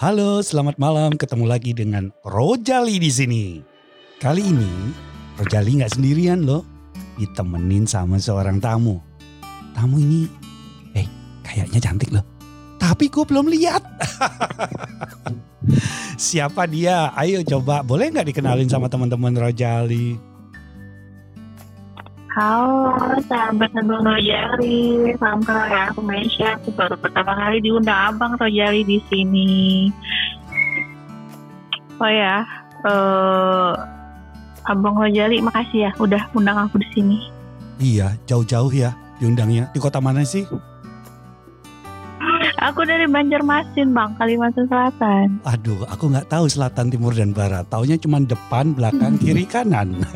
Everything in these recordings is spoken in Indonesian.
Halo, selamat malam. Ketemu lagi dengan Rojali di sini. Kali ini Rojali nggak sendirian loh, ditemenin sama seorang tamu. Tamu ini, kayaknya cantik loh. Tapi gue belum lihat. Siapa dia? Ayo coba, boleh nggak dikenalin sama teman-teman Rojali? Halo, sahabat-sahabat Rojali, salam kenal ya, aku Misya. Aku baru pertama kali diundang Abang Rojali di sini. Oh ya, Abang Rojali, makasih ya, udah undang aku di sini. Iya, jauh-jauh ya diundangnya. Di kota mana sih? Aku dari Banjarmasin, Bang, Kalimantan Selatan. Aduh, aku nggak tahu selatan, timur, dan barat. Taunya cuma depan, belakang, kiri, kanan.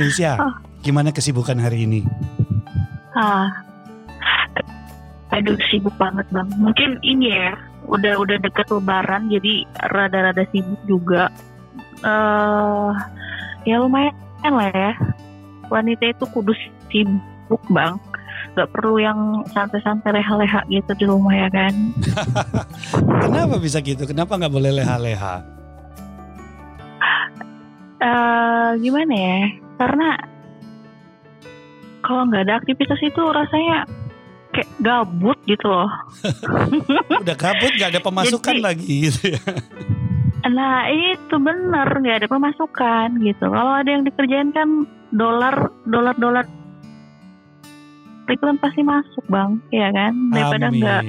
Misya, gimana kesibukan hari ini? Aduh, sibuk banget, Bang. Mungkin ini ya, udah deket Lebaran, jadi rada-rada sibuk juga. Ya lumayan lah ya. Wanita itu kudus sibuk, Bang. Gak perlu yang santai-santai leha-leha gitu di rumah ya kan. Kenapa bisa gitu? Kenapa gak boleh leha-leha? Gimana ya? Karena kalau gak ada aktivitas itu rasanya kayak gabut gitu loh. Udah gabut, gak ada pemasukan. Jadi, lagi gitu ya. Nah itu benar, gak ada pemasukan gitu. Kalau ada yang dikerjain kan dolar itu kan pasti masuk, Bang, ya kan? Daripada nggak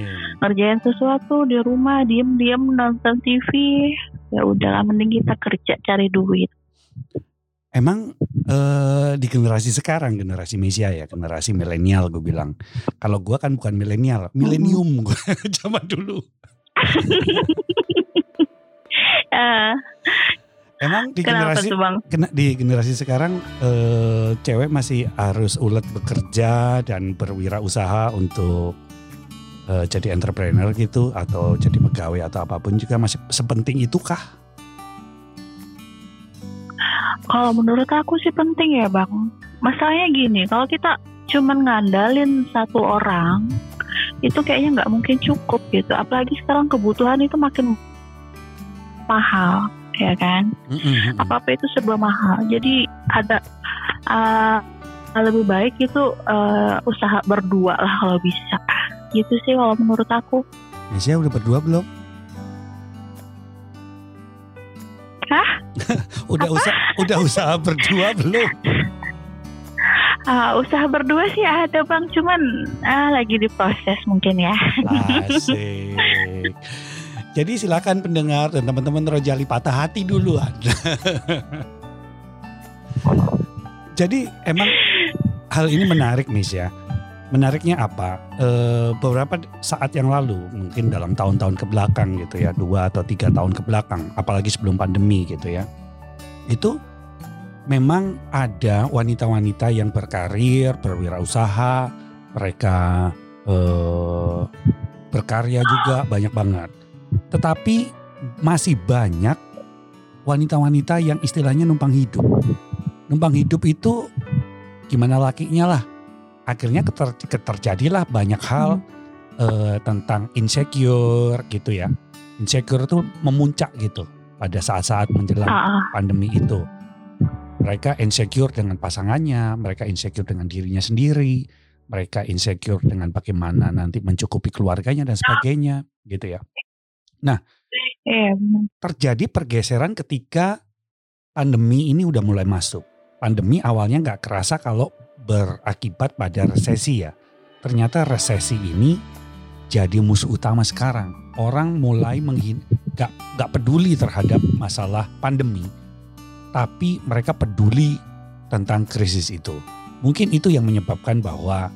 ngerjain sesuatu di rumah, diem nonton TV, ya udahlah, mending kita kerja cari duit. Emang di generasi sekarang, generasi Misya ya, generasi milenial gue bilang. Kalau gue kan bukan milenial, milenium gue zaman dulu. Emang di generasi sekarang cewek masih harus ulet bekerja dan berwirausaha untuk jadi entrepreneur gitu, atau jadi pegawai atau apapun juga, masih sepenting itukah? Kalau menurut aku sih penting ya, Bang. Masalahnya gini, kalau kita cuman ngandalin satu orang itu kayaknya nggak mungkin cukup gitu. Apalagi sekarang kebutuhan itu makin mahal. Ya kan, apa-apa itu serba mahal. Jadi ada lebih baik itu usaha berdua lah kalau bisa. Gitu sih kalau menurut aku. Misya udah berdua belum? Hah? udah usaha berdua belum? Usaha berdua sih ada, Bang, cuman lagi diproses mungkin ya. Asik. Jadi silakan pendengar dan teman-teman Rojali patah hati duluan. Jadi emang hal ini menarik, Misya. Menariknya apa? Beberapa saat yang lalu, mungkin dalam tahun-tahun kebelakang gitu ya, 2 atau 3 tahun kebelakang, apalagi sebelum pandemi gitu ya, itu memang ada wanita-wanita yang berkarir, berwirausaha, mereka berkarya juga banyak banget. Tetapi masih banyak wanita-wanita yang istilahnya numpang hidup. Numpang hidup itu gimana lakinya lah. Akhirnya terjadilah banyak hal tentang insecure gitu ya. Insecure itu memuncak gitu pada saat-saat menjelang pandemi itu. Mereka insecure dengan pasangannya, mereka insecure dengan dirinya sendiri, mereka insecure dengan bagaimana nanti mencukupi keluarganya dan sebagainya gitu ya. Nah, terjadi pergeseran ketika pandemi ini udah mulai masuk. Pandemi awalnya nggak kerasa kalau berakibat pada resesi ya. Ternyata resesi ini jadi musuh utama sekarang. Orang mulai nggak peduli terhadap masalah pandemi, tapi mereka peduli tentang krisis itu. Mungkin itu yang menyebabkan bahwa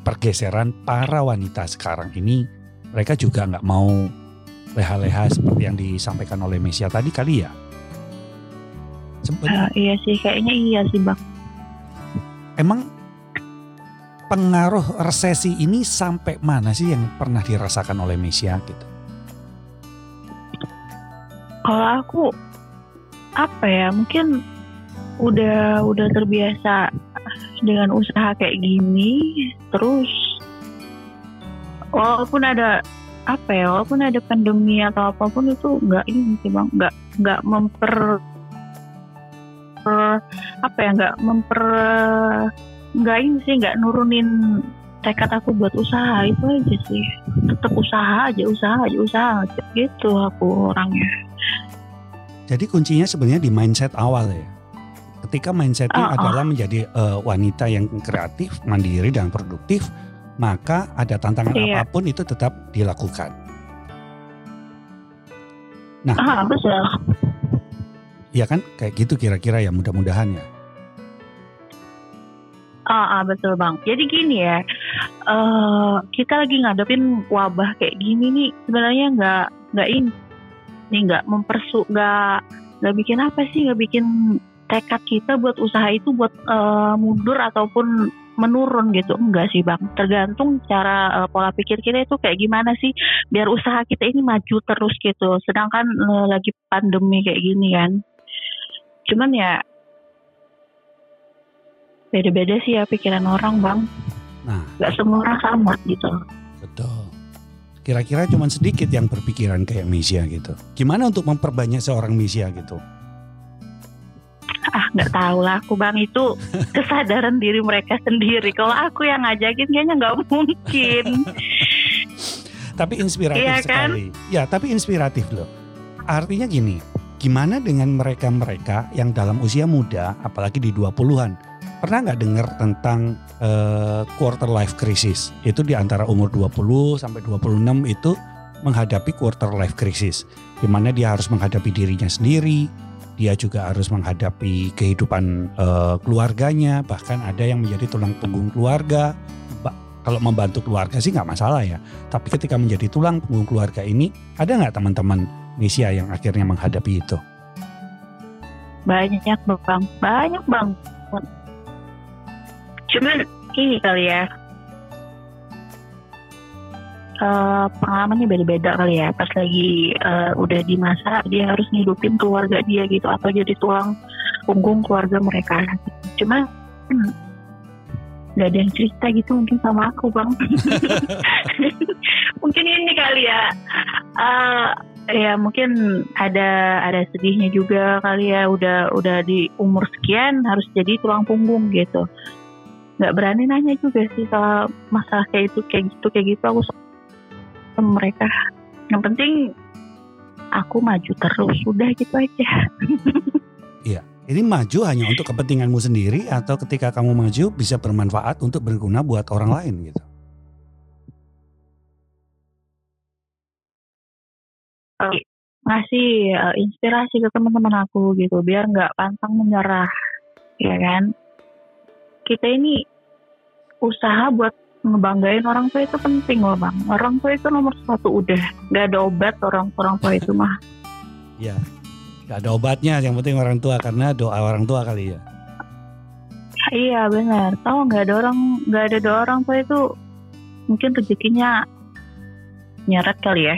pergeseran para wanita sekarang ini, mereka juga nggak mau leha-leha seperti yang disampaikan oleh Misya tadi kali ya. Iya sih, kayaknya iya sih, Bang. Emang pengaruh resesi ini sampai mana sih yang pernah dirasakan oleh Misya gitu? Kalau aku apa ya, mungkin udah terbiasa dengan usaha kayak gini. Terus walaupun ada apa ya, walaupun ada pandemi atau apapun itu nggak nggak nurunin tekad aku buat usaha. Itu aja sih, tetap usaha aja gitu aku orangnya. Jadi kuncinya sebenarnya di mindset awal ya, ketika mindsetnya adalah menjadi wanita yang kreatif, mandiri dan produktif, maka ada tantangan apapun itu tetap dilakukan. Nah, betul. Iya kan, kayak gitu kira-kira ya, mudah-mudahan ya. Betul bang. Jadi gini ya, kita lagi ngadepin wabah kayak gini nih, sebenarnya nggak bikin tekad kita buat usaha itu buat mundur ataupun menurun gitu, enggak sih bang. Tergantung cara pola pikir kita itu kayak gimana sih biar usaha kita ini maju terus gitu. Sedangkan lagi pandemi kayak gini kan. Cuman ya beda-beda sih ya pikiran orang bang. Nah, gak semua orang sama gitu. Betul. Kira-kira cuman sedikit yang berpikiran kayak Misya gitu. Gimana untuk memperbanyak seorang Misya gitu? Nggak tahu lah aku bang, itu kesadaran diri mereka sendiri. Kalau aku yang ngajakin kayaknya nggak mungkin. Tapi inspiratif iya kan? Sekali. Ya, tapi inspiratif loh. Artinya gini, gimana dengan mereka-mereka yang dalam usia muda, apalagi di 20-an, pernah nggak dengar tentang quarter life crisis? Itu di antara umur 20 sampai 26 itu menghadapi quarter life crisis, di mana dia harus menghadapi dirinya sendiri. Dia juga harus menghadapi kehidupan keluarganya, bahkan ada yang menjadi tulang punggung keluarga. Kalau membantu keluarga sih nggak masalah ya. Tapi ketika menjadi tulang punggung keluarga ini, ada nggak teman-teman Misya yang akhirnya menghadapi itu? Banyak bang. Cuman ini kali ya, pengalamannya beda-beda kali ya. Pas lagi udah di masa dia harus ngidupin keluarga dia gitu, atau jadi tulang punggung keluarga mereka. Cuma gak ada yang cerita gitu mungkin sama aku bang. Mungkin ini kali ya, ya mungkin ada sedihnya juga kali ya. Udah di umur sekian harus jadi tulang punggung gitu. Gak berani nanya juga sih kalau masalah kayak gitu aku mereka. Yang penting aku maju terus, sudah gitu aja. Iya, ini maju hanya untuk kepentinganmu sendiri atau ketika kamu maju bisa bermanfaat untuk berguna buat orang lain gitu? Ngasih inspirasi ke teman-teman aku gitu, biar nggak pantang menyerah, ya kan? Kita ini usaha buat ngebanggain orang tua itu penting loh bang. Orang tua itu nomor satu, udah gak ada obat orang tua itu mah. Iya, gak ada obatnya, yang penting orang tua, karena doa orang tua kali ya. Iya benar. Tahu gak ada doa orang tua itu mungkin rezekinya nyeret kali ya.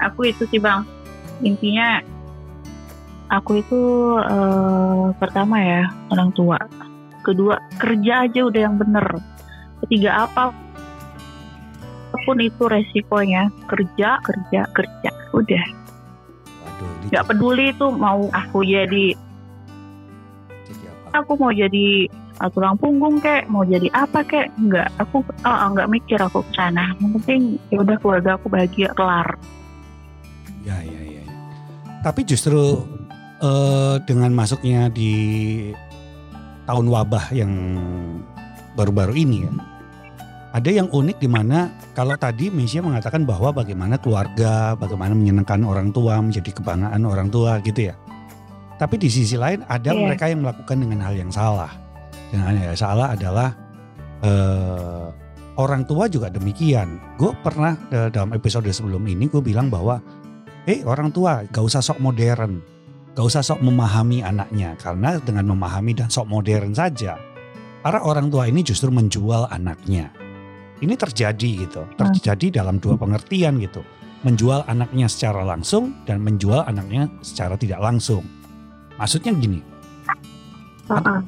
Aku itu sih bang, intinya aku itu pertama ya orang tua, kedua kerja aja udah yang bener, ketiga apapun itu resikonya kerja udah. Waduh, nggak peduli itu mau aku jadi aku mau jadi tulang punggung kek, mau jadi apa kek, nggak, aku nggak mikir aku kesana. Yang penting ya udah keluarga aku bahagia, kelar. Ya. Tapi justru dengan masuknya di tahun wabah yang baru-baru ini ya, ada yang unik di mana kalau tadi Misya mengatakan bahwa bagaimana keluarga, bagaimana menyenangkan orang tua, menjadi kebanggaan orang tua gitu ya. Tapi di sisi lain ada mereka yang melakukan dengan hal yang salah. Dan hal yang salah adalah orang tua juga demikian. Gue pernah dalam episode sebelum ini gue bilang bahwa orang tua gak usah sok modern. Gak usah sok memahami anaknya, karena dengan memahami dan sok modern saja, para orang tua ini justru menjual anaknya. Ini terjadi gitu, terjadi dalam dua pengertian gitu. menjual anaknya secara langsung dan menjual anaknya secara tidak langsung. Maksudnya gini,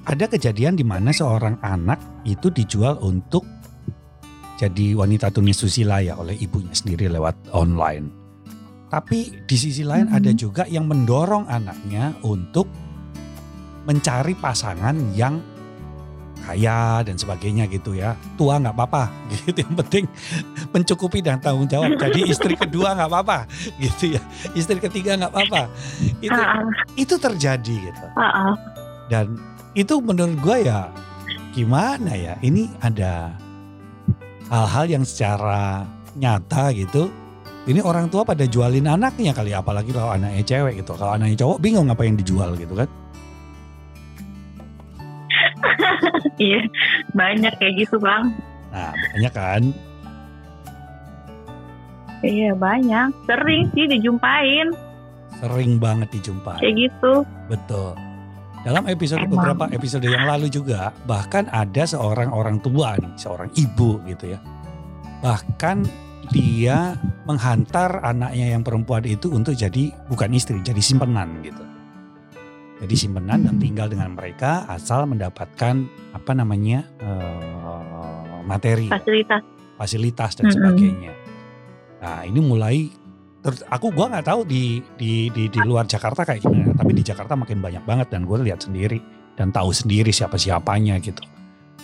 ada kejadian di mana seorang anak itu dijual untuk jadi wanita tunis susila ya oleh ibunya sendiri lewat online. Tapi di sisi lain ada juga yang mendorong anaknya untuk mencari pasangan yang kaya dan sebagainya gitu ya. Tua gak apa-apa gitu, yang penting mencukupi dan tanggung jawab. Jadi istri kedua gak apa-apa gitu ya, istri ketiga gak apa-apa. Itu terjadi gitu. Dan itu menurut gue ya gimana ya, ini ada hal-hal yang secara nyata gitu, ini orang tua pada jualin anaknya kali, apalagi kalau anaknya cewek gitu. Kalau anaknya cowok bingung apa yang dijual gitu kan. Iya, banyak kayak gitu Bang. Nah, banyak kan? Iya, banyak. Sering sih dijumpain. Sering banget dijumpain. Kayak gitu. Betul. Dalam episode beberapa episode yang lalu juga, bahkan ada seorang orang tua nih, seorang ibu gitu ya. Bahkan dia menghantar anaknya yang perempuan itu untuk jadi bukan istri, jadi simpenan gitu. Jadi simpenan dan tinggal dengan mereka asal mendapatkan apa namanya materi, fasilitas dan sebagainya. Nah ini mulai gue nggak tahu di luar Jakarta kayak gimana, tapi di Jakarta makin banyak banget dan gue lihat sendiri dan tahu sendiri siapa siapanya gitu.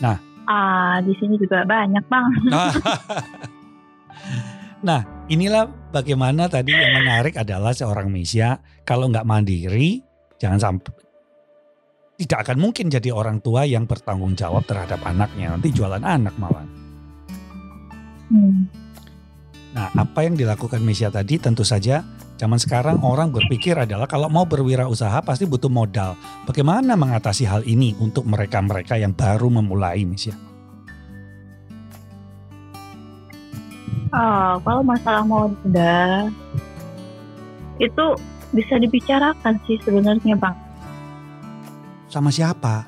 Nah di sini juga banyak Bang. Nah inilah bagaimana tadi yang menarik adalah seorang Misya kalau nggak mandiri, jangan sampai, tidak akan mungkin jadi orang tua yang bertanggung jawab terhadap anaknya. Nanti jualan anak malah. Nah apa yang dilakukan Misya tadi, tentu saja zaman sekarang orang berpikir adalah kalau mau berwirausaha pasti butuh modal. Bagaimana mengatasi hal ini untuk mereka-mereka yang baru memulai Misya? Kalau masalah modal itu bisa dibicarakan sih sebenarnya Bang. Sama siapa?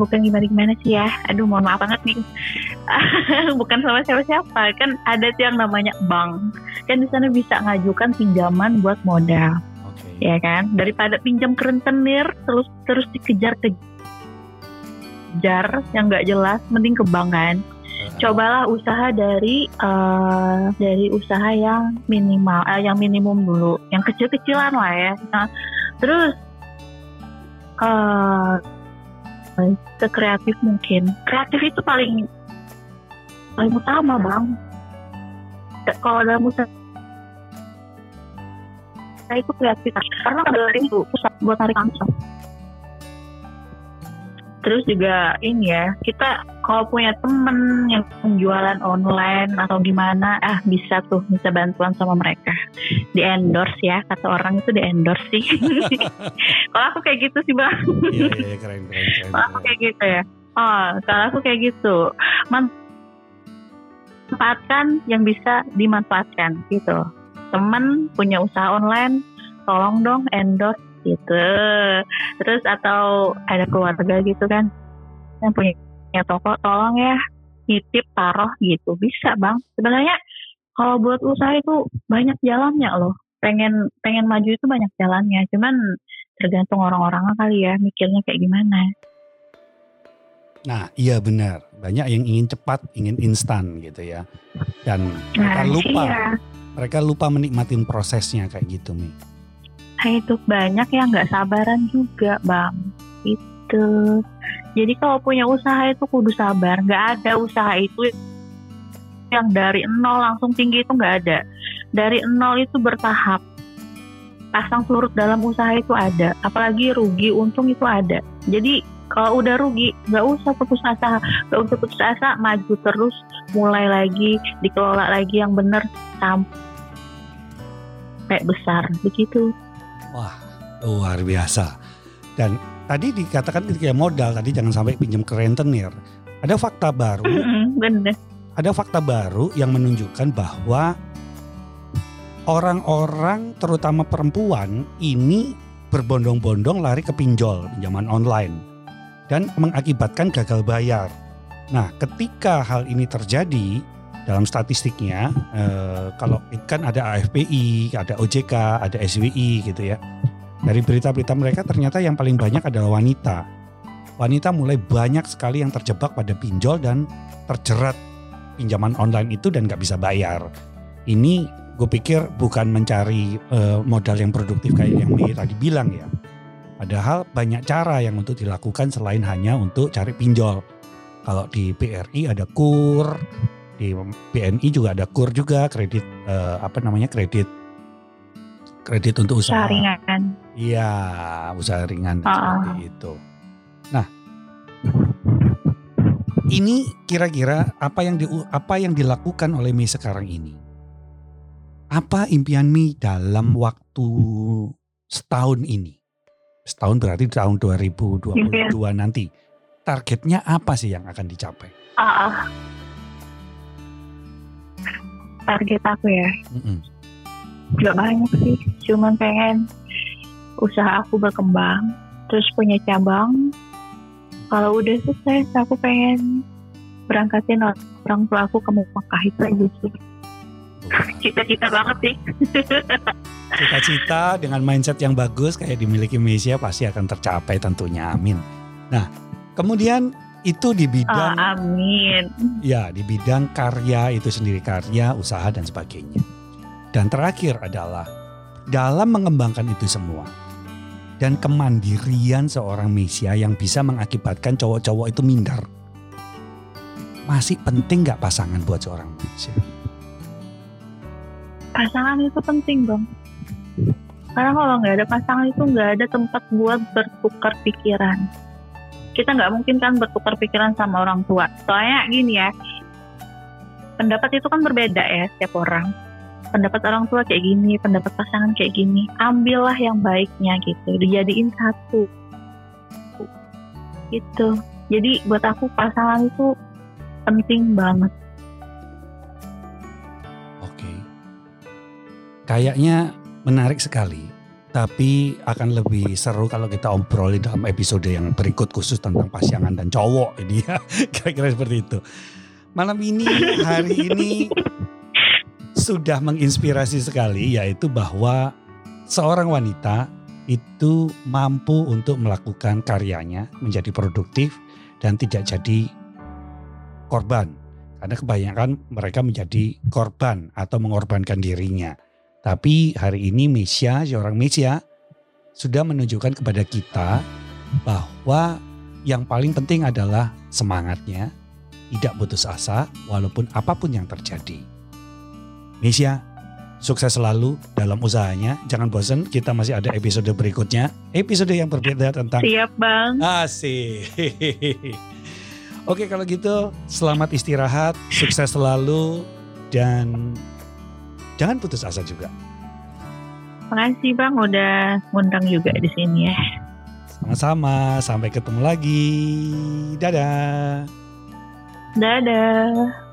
Bukan gimana-gimana sih ya. Aduh mohon maaf banget nih. Bukan sama siapa-siapa. Kan ada yang namanya bank. Kan di sana bisa ngajukan pinjaman buat modal. Okay. Ya kan? Daripada pinjam ke rentenir terus dikejar-kejar yang gak jelas, mending ke bank kan. Cobalah usaha dari usaha yang minimal, yang minimum dulu, yang kecil-kecilan lah ya. Nah, terus sekreatif mungkin. Kreatif itu paling utama Bang. Kalau dalam usaha itu kreatif, karena kalau itu usaha buat tarik langsung. Terus juga ini ya, kita kalau punya temen yang jualan online atau gimana, bisa tuh, bisa bantuan sama mereka. Di endorse ya, kata orang itu di endorse sih. Kalau aku kayak gitu sih Bang. Iya, keren. Kalau aku kayak gitu ya. Kalau aku kayak gitu, manfaatkan yang bisa dimanfaatkan gitu. Temen punya usaha online, tolong dong endorse gitu. Terus atau ada keluarga gitu kan yang punya toko, tolong ya nitip taruh gitu, bisa Bang. Sebenarnya kalau buat usaha itu banyak jalannya loh, pengen maju itu banyak jalannya, cuman tergantung orang-orangnya kali ya mikirnya kayak gimana. Nah iya benar, banyak yang ingin cepat, ingin instan gitu ya, dan mereka lupa menikmatin prosesnya kayak gitu Mi. Itu banyak yang gak sabaran juga Bang itu. Jadi kalau punya usaha itu kudu sabar. Gak ada usaha itu yang dari nol langsung tinggi, itu gak ada. Dari nol itu bertahap. Pasang surut dalam usaha itu ada. Apalagi rugi untung itu ada. Jadi kalau udah rugi gak usah putus asa. Gak usah putus asa, maju terus, mulai lagi, dikelola lagi yang benar sampai besar begitu. Wah luar biasa. Dan tadi dikatakan ketika modal tadi jangan sampai pinjam ke rentenir. Ada fakta baru. Bener. Ada fakta baru yang menunjukkan bahwa orang-orang terutama perempuan ini berbondong-bondong lari ke pinjol, pinjaman online, dan mengakibatkan gagal bayar. Nah ketika hal ini terjadi dalam statistiknya kalau kan ada AFPI, ada OJK, ada SWI gitu ya. Dari berita-berita mereka ternyata yang paling banyak adalah wanita. Wanita mulai banyak sekali yang terjebak pada pinjol dan terjerat pinjaman online itu dan gak bisa bayar. Ini gue pikir bukan mencari modal yang produktif kayak yang Mei tadi bilang ya. Padahal banyak cara yang untuk dilakukan selain hanya untuk cari pinjol. Kalau di BRI ada KUR, di BNI juga ada KUR juga, kredit kredit untuk usaha ringan. Iya, usaha ringan seperti itu. Nah, ini kira-kira apa yang dilakukan oleh Mi sekarang ini? Apa impian Mi dalam waktu setahun ini? Setahun berarti tahun 2022 nanti. Targetnya apa sih yang akan dicapai? Target aku ya. Gak banyak sih, cuman pengen usaha aku berkembang, terus punya cabang. Kalau udah selesai, aku pengen berangkatin orang tua aku ke Mekah, itu aja sih. Cita-cita banget sih. Cita-cita dengan mindset yang bagus kayak dimiliki Misya pasti akan tercapai tentunya, amin. Nah, kemudian itu di bidang amin. Ya, di bidang karya itu sendiri, karya, usaha dan sebagainya. Dan terakhir adalah dalam mengembangkan itu semua dan kemandirian seorang Misya yang bisa mengakibatkan cowok-cowok itu minder. Masih penting gak pasangan buat seorang Misya? Pasangan itu penting dong. Karena kalau gak ada pasangan itu gak ada tempat buat bertukar pikiran. Kita gak mungkin kan bertukar pikiran sama orang tua. Soalnya gini ya, pendapat itu kan berbeda ya setiap orang. Pendapat orang tua kayak gini, pendapat pasangan kayak gini. Ambillah yang baiknya gitu, dijadiin satu gitu. Jadi buat aku pasangan itu penting banget. Oke. Kayaknya menarik sekali, tapi akan lebih seru kalau kita obrolin dalam episode yang berikut khusus tentang pasangan dan cowok ini ya. Kira-kira seperti itu. Malam ini, hari ini sudah menginspirasi sekali, yaitu bahwa seorang wanita itu mampu untuk melakukan karyanya menjadi produktif dan tidak jadi korban. Karena kebanyakan mereka menjadi korban atau mengorbankan dirinya. Tapi hari ini Misya, seorang Misya sudah menunjukkan kepada kita bahwa yang paling penting adalah semangatnya, tidak putus asa walaupun apapun yang terjadi. Misya, sukses selalu dalam usahanya. Jangan bosan, kita masih ada episode berikutnya. Episode yang berbeda tentang... Siap bang. Asik. Oke kalau gitu, selamat istirahat, sukses selalu, dan jangan putus asa juga. Makasih bang udah ngundang juga di sini ya. Sama-sama, sampai ketemu lagi. Dadah. Dadah.